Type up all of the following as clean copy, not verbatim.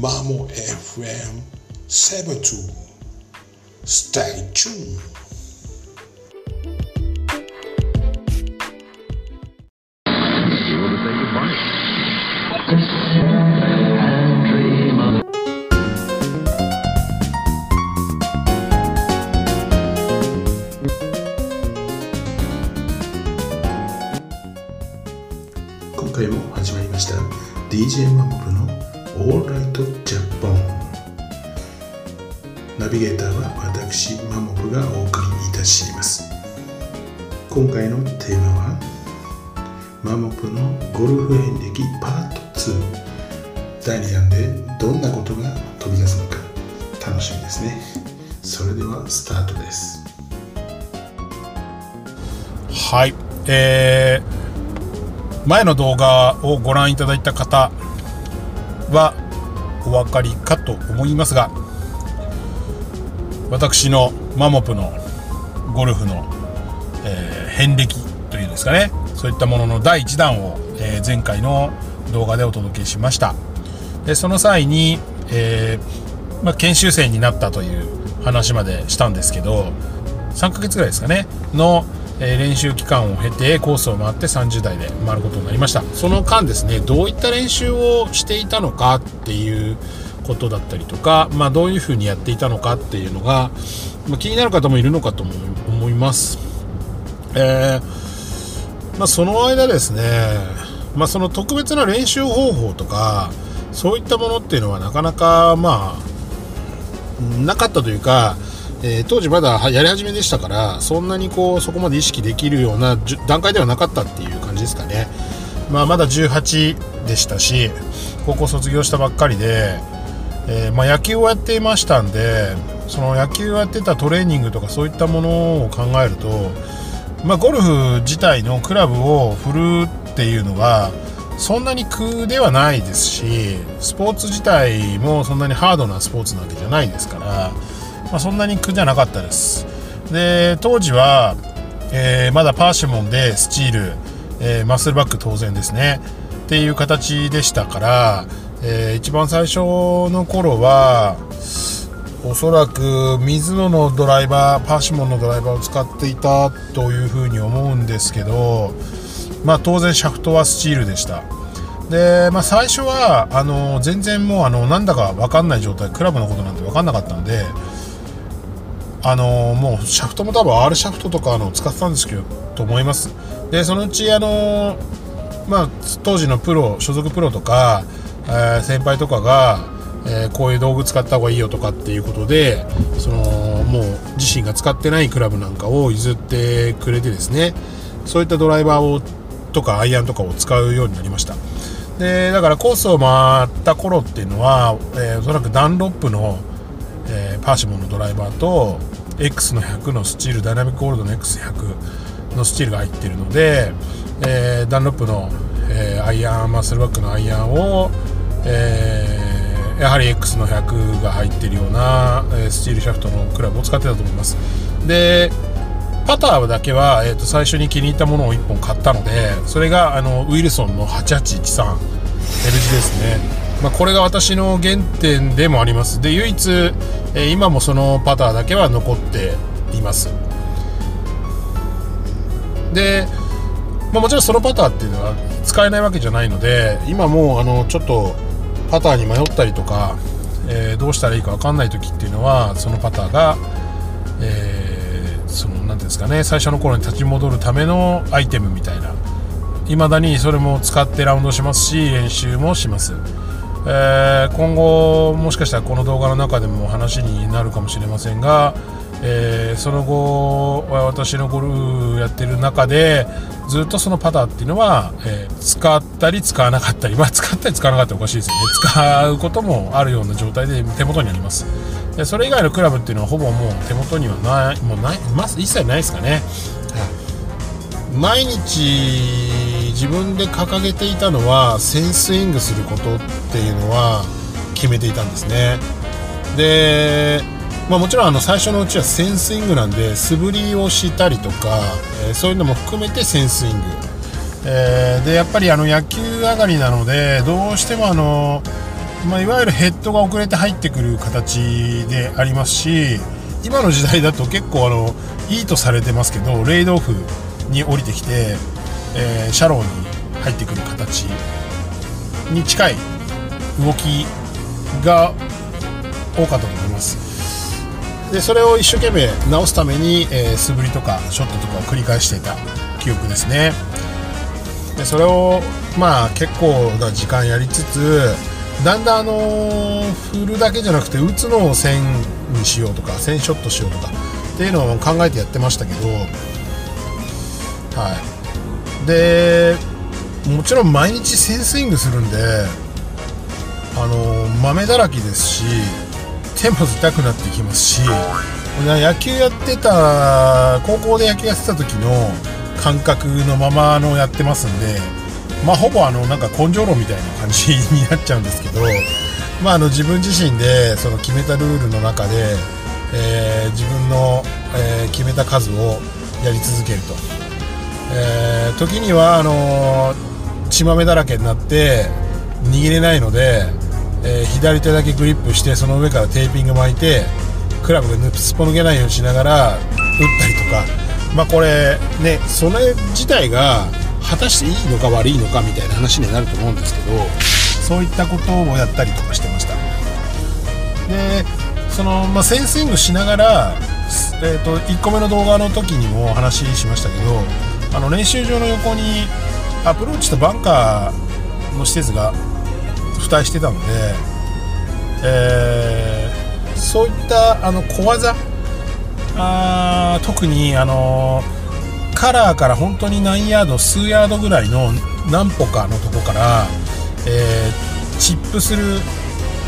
Mamo FM 72. Stay tuned.今回も始まりました DJ マモルのオールライトジャポン。ナビゲーターは私マモルがお送りいたします。今回のテーマはマモルのゴルフ遍歴パート2第2弾でどんなことが飛び出すのか楽しみですね。それではスタートです。はい、前の動画をご覧いただいた方はお分かりかと思いますが、私のマモプのゴルフの、遍歴というんですかね、そういったものの第1弾を、前回の動画でお届けしました。でその際に、研修生になったという話までしたんですけど、3ヶ月ぐらいですかねの練習期間を経てコースを回って30代で回ることになりました。その間ですね、どういった練習をしていたのかっていうことだったりとか、どういうふうにやっていたのかっていうのが、気になる方もいるのかと思います。その間ですね、その特別な練習方法とかそういったものっていうのはなかなかなかったというか、当時まだやり始めでしたから、そんなにそこまで意識できるような段階ではなかったっていう感じですかね。まだ18でしたし、高校卒業したばっかりで、野球をやっていましたんで、その野球をやってたトレーニングとかそういったものを考えると、ゴルフ自体のクラブを振るっていうのはそんなに苦ではないですし、スポーツ自体もそんなにハードなスポーツなわけじゃないですから。そんなに苦じゃなかったです。で当時は、まだパーシモンでスチール、マッスルバック当然ですねっていう形でしたから、一番最初の頃はおそらく水野のドライバー、パーシモンのドライバーを使っていたというふうに思うんですけど、当然シャフトはスチールでした。で、最初は全然もうなんだか分かんない状態、クラブのことなんて分かんなかったんで、もうシャフトも多分 R シャフトとか使ってたんですけどと思います。でそのうち当時のプロ、所属プロとか、先輩とかが、こういう道具使った方がいいよとかっていうことで、もう自身が使ってないクラブなんかを譲ってくれてですね、そういったドライバーをとかアイアンとかを使うようになりました。でだからコースを回った頃っていうのは、おそらくダンロップのパーシモンのドライバーと X の100のスチール、ダイナミックゴールドの X100 のスチールが入っているので、ダンロップの、アイアン、マッスルバックのアイアンを、やはり X の100が入っているようなスチールシャフトのクラブを使ってたと思います。でパターだけは、最初に気に入ったものを1本買ったので、それがウィルソンの 8813L 字ですね。これが私の原点でもあります。で唯一、今もそのパターだけは残っています。で、もちろんそのパターっていうのは使えないわけじゃないので、今もちょっとパターに迷ったりとか、どうしたらいいか分かんない時っていうのは、そのパターが、なんていうんですかね、最初の頃に立ち戻るためのアイテムみたいな、いまだにそれも使ってラウンドしますし、練習もします。今後もしかしたらこの動画の中でも話になるかもしれませんが、その後私のゴルフやってる中でずっとそのパターっていうのは、使ったり使わなかったり、使ったり使わなかったらおかしいですよね。使うこともあるような状態で手元にあります。でそれ以外のクラブっていうのはほぼもう手元にはない、一切ないですかね。毎日自分で掲げていたのは、1000スイングすることっていうのは決めていたんですね。で、もちろん最初のうちは1000スイングなんで、素振りをしたりとか、そういうのも含めて1000スイング、でやっぱり野球上がりなので、どうしてもまあ、いわゆるヘッドが遅れて入ってくる形でありますし、今の時代だと結構いいとされてますけど、レイドオフに降りてきて、シャローに入ってくる形に近い動きが多かったと思います。でそれを一生懸命直すために、素振りとかショットとかを繰り返していた記憶ですね。でそれをまあ結構な時間やりつつ、だんだん振るだけじゃなくて打つのを線にしようとか線ショットしようとかっていうのを考えてやってましたけど、はい、でもちろん毎日1000スイングするんで豆だらけですし、手も痛くなってきますし、野球やってた高校で野球やってた時の感覚のままやってますんで、まあ、ほぼなんか根性論みたいな感じになっちゃうんですけど、まあ、自分自身でその決めたルールの中で、自分の、決めた数をやり続けると、時には血まめだらけになって握れないので、左手だけグリップしてその上からテーピング巻いてクラブがすっぽ抜けないようにしながら打ったりとか、まあこれね、それ自体が果たしていいのか悪いのかみたいな話になると思うんですけど、そういったことをやったりとかしてました。でまあ、1000スイングしながら、1個目の動画の時にもお話ししましたけど、練習場の横にアプローチとバンカーの施設が付帯してたので、そういった小技、特にカラーから本当に何ヤード数ヤードぐらいの何歩かのとこから、チップする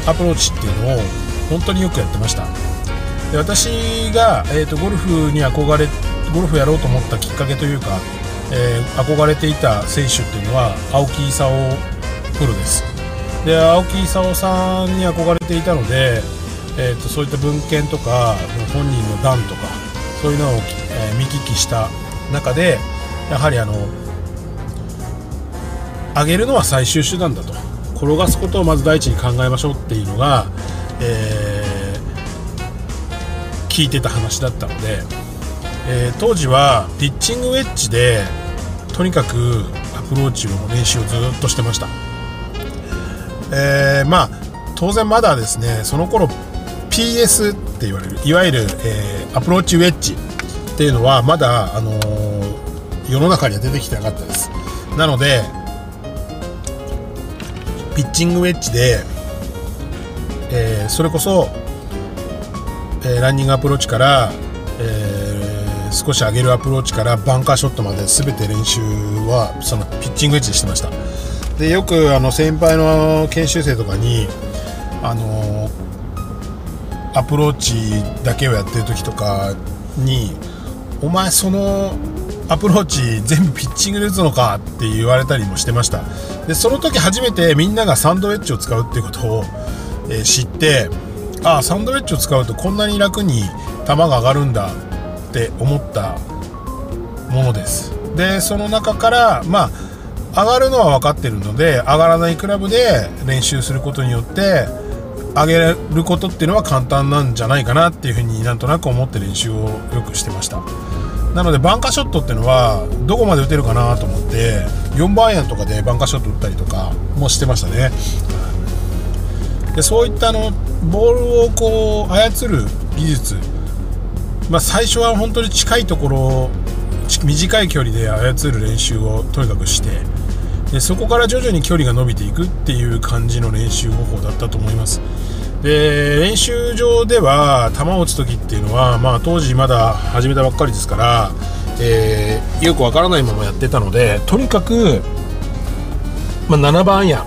アプローチっていうのを本当によくやってました。で私が、ゴルフやろうと思ったきっかけというか、憧れていた選手っていうのは青木功プロです。で青木功さんに憧れていたので、そういった文献とか本人の段とかそういうのを、見聞きした中で、やはり上げるのは最終手段だと、転がすことをまず第一に考えましょうっていうのが、聞いてた話だったので、当時はピッチングウェッジでとにかくアプローチの練習をずっとしてました。まあ当然まだですね、その頃 PS って言われるいわゆる、アプローチウェッジっていうのはまだ、世の中には出てきてなかったです。なのでピッチングウェッジで、それこそ、ランニングアプローチから、少し上げるアプローチからバンカーショットまで全て練習はそのピッチングウェッジでしてました。でよく先輩の研修生とかにアプローチだけをやってる時とかに、お前そのアプローチ全部ピッチングで打つのかって言われたりもしてました。でその時初めてみんながサンドウェッジを使うっていうことを、知って、ああサンドウェッジを使うとこんなに楽に球が上がるんだって思ったものです。でその中からまあ上がるのは分かってるので、上がらないクラブで練習することによって上げることっていうのは簡単なんじゃないかなっていうふうになんとなく思って練習をよくしてました。なのでバンカーショットっていうのはどこまで打てるかなと思って4番アイアンとかでバンカーショット打ったりとかもしてましたね。でそういったボールをこう操る技術、まあ、最初は本当に近いところを短い距離で操る練習をとにかくして、でそこから徐々に距離が伸びていくっていう感じの練習方法だったと思います。で練習場では球を打つ時っていうのは、まあ、当時まだ始めたばっかりですから、よくわからないままやってたので、とにかく、まあ、7番アイア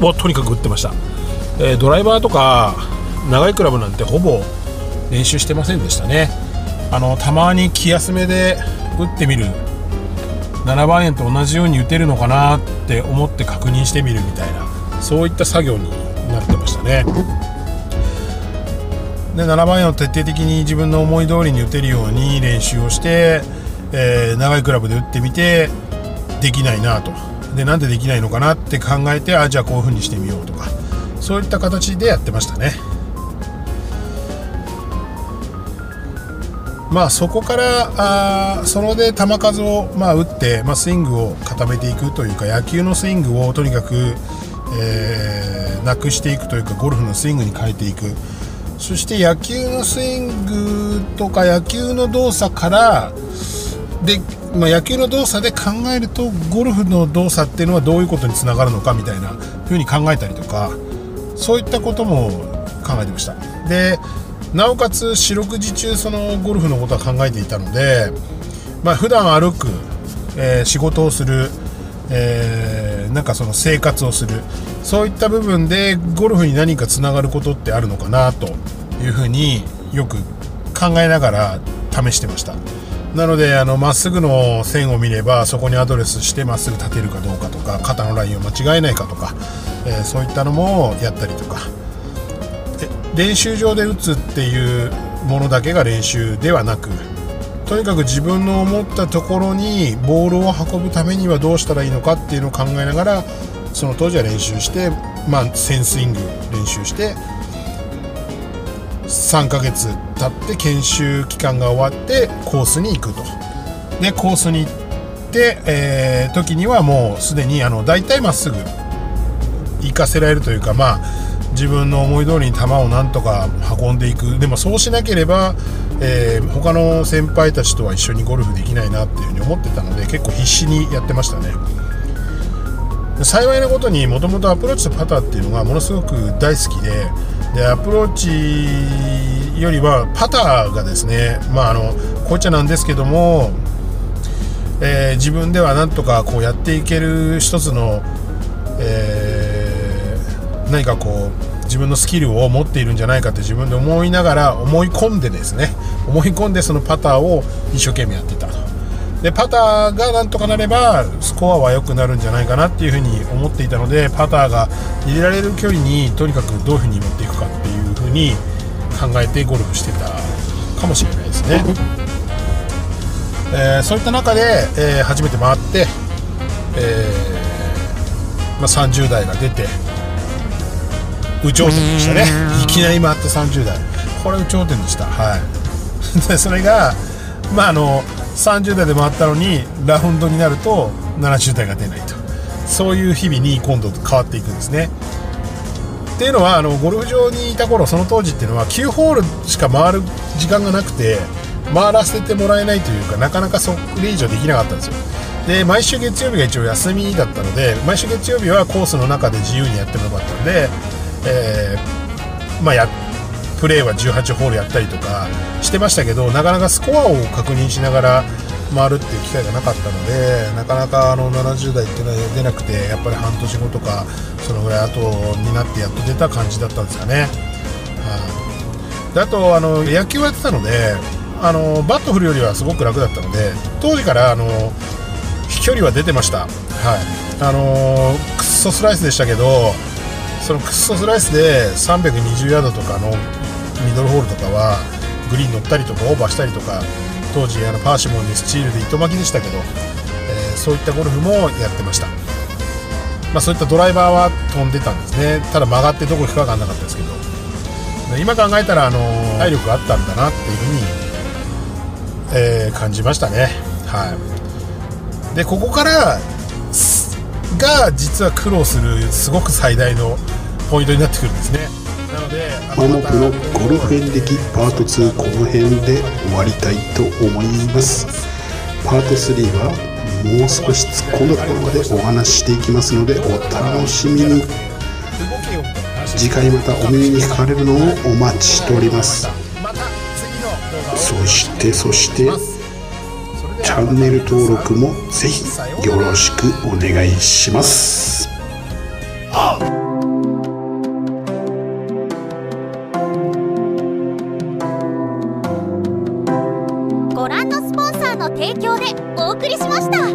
ンをとにかく打ってました。ドライバーとか長いクラブなんてほぼ練習してませんでしたね。たまに気休めで打ってみる、7番アイアンと同じように打てるのかなって思って確認してみるみたいな、そういった作業になってましたね。で7番アイアンを徹底的に自分の思い通りに打てるように練習をして、長いクラブで打ってみてできないなと、でなんでできないのかなって考えて、あじゃあこういう風にしてみようとか、そういった形でやってましたね。まあ、そこからそれで球数を、打って、スイングを固めていくというか、野球のスイングをとにかく、なくしていくというか、ゴルフのスイングに変えていく。そして野球のスイングとか野球の動作からで、野球の動作で考えるとゴルフの動作っていうのはどういうことにつながるのかみたいなふうに考えたりとか、そういったことも考えてました。でなおかつ四六時中そのゴルフのことは考えていたので、普段歩く、仕事をする、なんかその生活をする、そういった部分でゴルフに何かつながることってあるのかなというふうによく考えながら試してました。なのでまっすぐの線を見ればそこにアドレスしてまっすぐ立てるかどうかとか、肩のラインを間違えないかとか、そういったのもやったりとか。練習場で打つっていうものだけが練習ではなく、とにかく自分の思ったところにボールを運ぶためにはどうしたらいいのかっていうのを考えながら、その当時は練習して、1000スイング練習して3ヶ月経って研修期間が終わってコースに行くと。でコースに行って、時にはもうすでに大体まっすぐ行かせられるというか、自分の思い通りに球をなんとか運んでいく。でもそうしなければ、他の先輩たちとは一緒にゴルフできないなっていうふうに思ってたので、結構必死にやってましたね。幸いなことにもともとアプローチとパターっていうのがものすごく大好きで、アプローチよりはパターがですね、こういっちゃなんですけども、自分ではなんとかこうやっていける一つの、何かこう自分のスキルを持っているんじゃないかって自分で思い込んでですね、そのパターを一生懸命やってたと。でパターがなんとかなればスコアは良くなるんじゃないかなっていうふうに思っていたので、パターが入れられる距離にとにかくどういうふうに持っていくかっていうふうに考えてゴルフしてたかもしれないですね。そういった中で、初めて回って、30代が出て有頂天でしたね。いきなり回って30代、これ有頂天でした。でそれが、30代で回ったのにラウンドになると70代が出ないと、そういう日々に今度変わっていくんですね。っていうのはゴルフ場にいた頃、その当時っていうのは9ホールしか回る時間がなくて、回らせてもらえないというか、なかなかそれ以上できなかったんですよ。で毎週月曜日が一応休みだったので、毎週月曜日はコースの中で自由にやってもよかったので、プレーは18ホールやったりとかしてましたけど、なかなかスコアを確認しながら回るっていう機会がなかったので、なかなか70代っていうのは出なくて、やっぱり半年後とかそのぐらい後になってやっと出た感じだったんですかね。であと野球をやってたのでバット振るよりはすごく楽だったので、当時から飛距離は出てました。クソスライスでしたけど、そのクッソスライスで320ヤードとかのミドルホールとかはグリーン乗ったりとかオーバーしたりとか、当時パーシモンにスチールで糸巻きでしたけど、そういったゴルフもやってました。そういったドライバーは飛んでたんですね。ただ曲がってどこに引っかからなかったですけど、今考えたら体力があったんだなっていうふうに、感じましたね。でここからが実は苦労するすごく最大のポイントになってくるんですね。なのでマモプのゴルフ遍歴パート2、この辺で終わりたいと思います。パート3はもう少し突っ込んだところまでお話ししていきますので、お楽しみに。次回またお耳にかかれるのをお待ちしております。そしてチャンネル登録もぜひよろしくお願いします。ご覧のスポンサーの提供でお送りしました。